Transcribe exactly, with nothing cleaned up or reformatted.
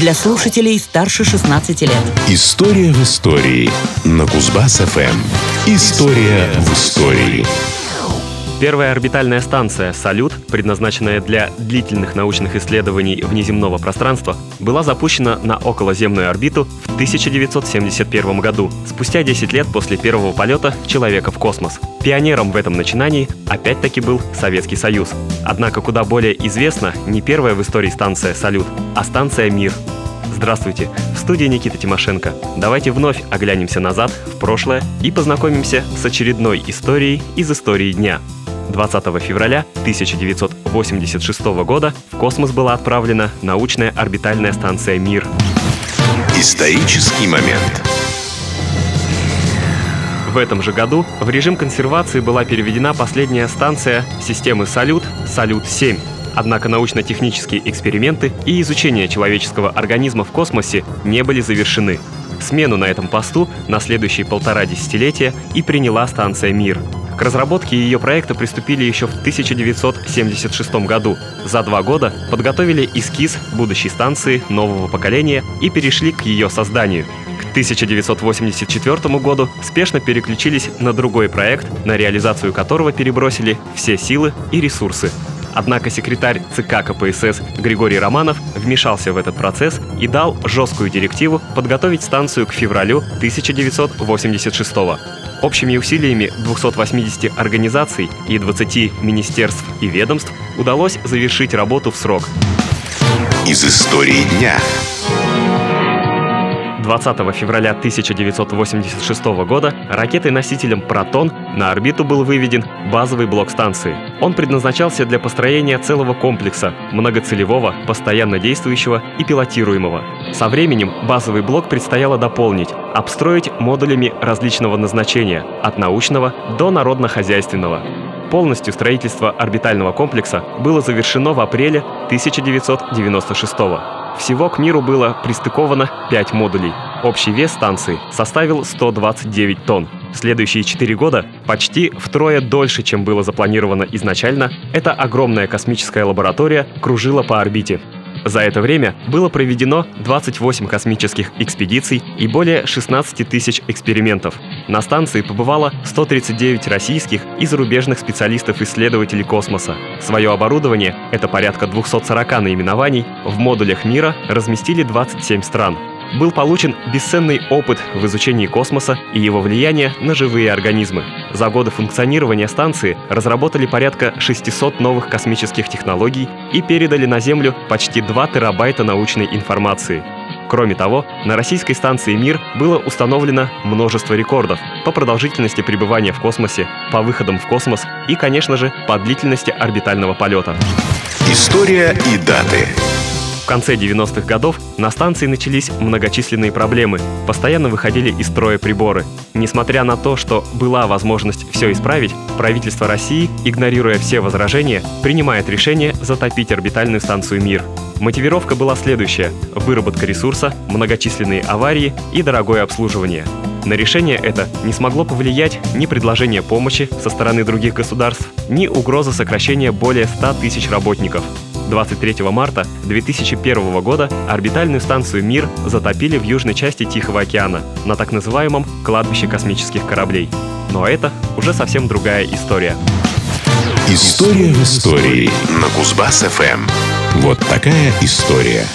для слушателей старше шестнадцати лет. История в истории на Кузбасс-ФМ. История в истории. Первая орбитальная станция «Салют», предназначенная для длительных научных исследований внеземного пространства, была запущена на околоземную орбиту в тысяча девятьсот семьдесят первом году, спустя десять лет после первого полета человека в космос. Пионером в этом начинании опять-таки был Советский Союз. Однако куда более известна не первая в истории станция «Салют», а станция «Мир». Здравствуйте, в студии Никита Тимошенко. Давайте вновь оглянемся назад, в прошлое, и познакомимся с очередной историей из истории дня. двадцатого февраля тысяча девятьсот восемьдесят шестого года в космос была отправлена научная орбитальная станция «Мир». Исторический момент. В этом же году в режим консервации была переведена последняя станция системы «Салют» «Салют-семь». Однако научно-технические эксперименты и изучение человеческого организма в космосе не были завершены. Смену на этом посту на следующие полтора десятилетия и приняла станция «Мир». К разработке ее проекта приступили еще в тысяча девятьсот семьдесят шестом году. За два года подготовили эскиз будущей станции нового поколения и перешли к ее созданию. К тысяча девятьсот восемьдесят четвертому году спешно переключились на другой проект, на реализацию которого перебросили все силы и ресурсы. Однако секретарь ЦК КПСС Григорий Романов вмешался в этот процесс и дал жесткую директиву подготовить станцию к февралю тысяча девятьсот восемьдесят шестого. Общими усилиями двухсот восьмидесяти организаций и двадцати министерств и ведомств удалось завершить работу в срок. Из истории дня. двадцатого февраля тысяча девятьсот восемьдесят шестого года ракетой-носителем «Протон» на орбиту был выведен базовый блок станции. Он предназначался для построения целого комплекса – многоцелевого, постоянно действующего и пилотируемого. Со временем базовый блок предстояло дополнить, обстроить модулями различного назначения – от научного до народно-хозяйственного. Полностью строительство орбитального комплекса было завершено в апреле тысяча девятьсот девяносто шестого. Всего к «Миру» было пристыковано пять модулей. Общий вес станции составил сто двадцать девять тонн. Следующие четыре года, почти втрое дольше, чем было запланировано изначально, эта огромная космическая лаборатория кружила по орбите. За это время было проведено двадцать восемь космических экспедиций и более шестнадцати тысяч экспериментов. На станции побывало сто тридцать девять российских и зарубежных специалистов-исследователей космоса. Свое оборудование, это порядка двухсот сорока наименований, в модулях «Мира» разместили двадцать семь стран. Был получен бесценный опыт в изучении космоса и его влияния на живые организмы. За годы функционирования станции разработали порядка шестисот новых космических технологий и передали на Землю почти два терабайта научной информации. Кроме того, на российской станции «Мир» было установлено множество рекордов по продолжительности пребывания в космосе, по выходам в космос и, конечно же, по длительности орбитального полета. История и даты. В конце девяностых годов на станции начались многочисленные проблемы, постоянно выходили из строя приборы. Несмотря на то, что была возможность все исправить, правительство России, игнорируя все возражения, принимает решение затопить орбитальную станцию «Мир». Мотивировка была следующая – выработка ресурса, многочисленные аварии и дорогое обслуживание. На решение это не смогло повлиять ни предложение помощи со стороны других государств, ни угроза сокращения более ста тысяч работников. двадцать третьего марта две тысячи первого года орбитальную станцию «Мир» затопили в южной части Тихого океана, на так называемом «кладбище космических кораблей». Но это уже совсем другая история. История в истории на Кузбасс-ФМ. Вот такая история.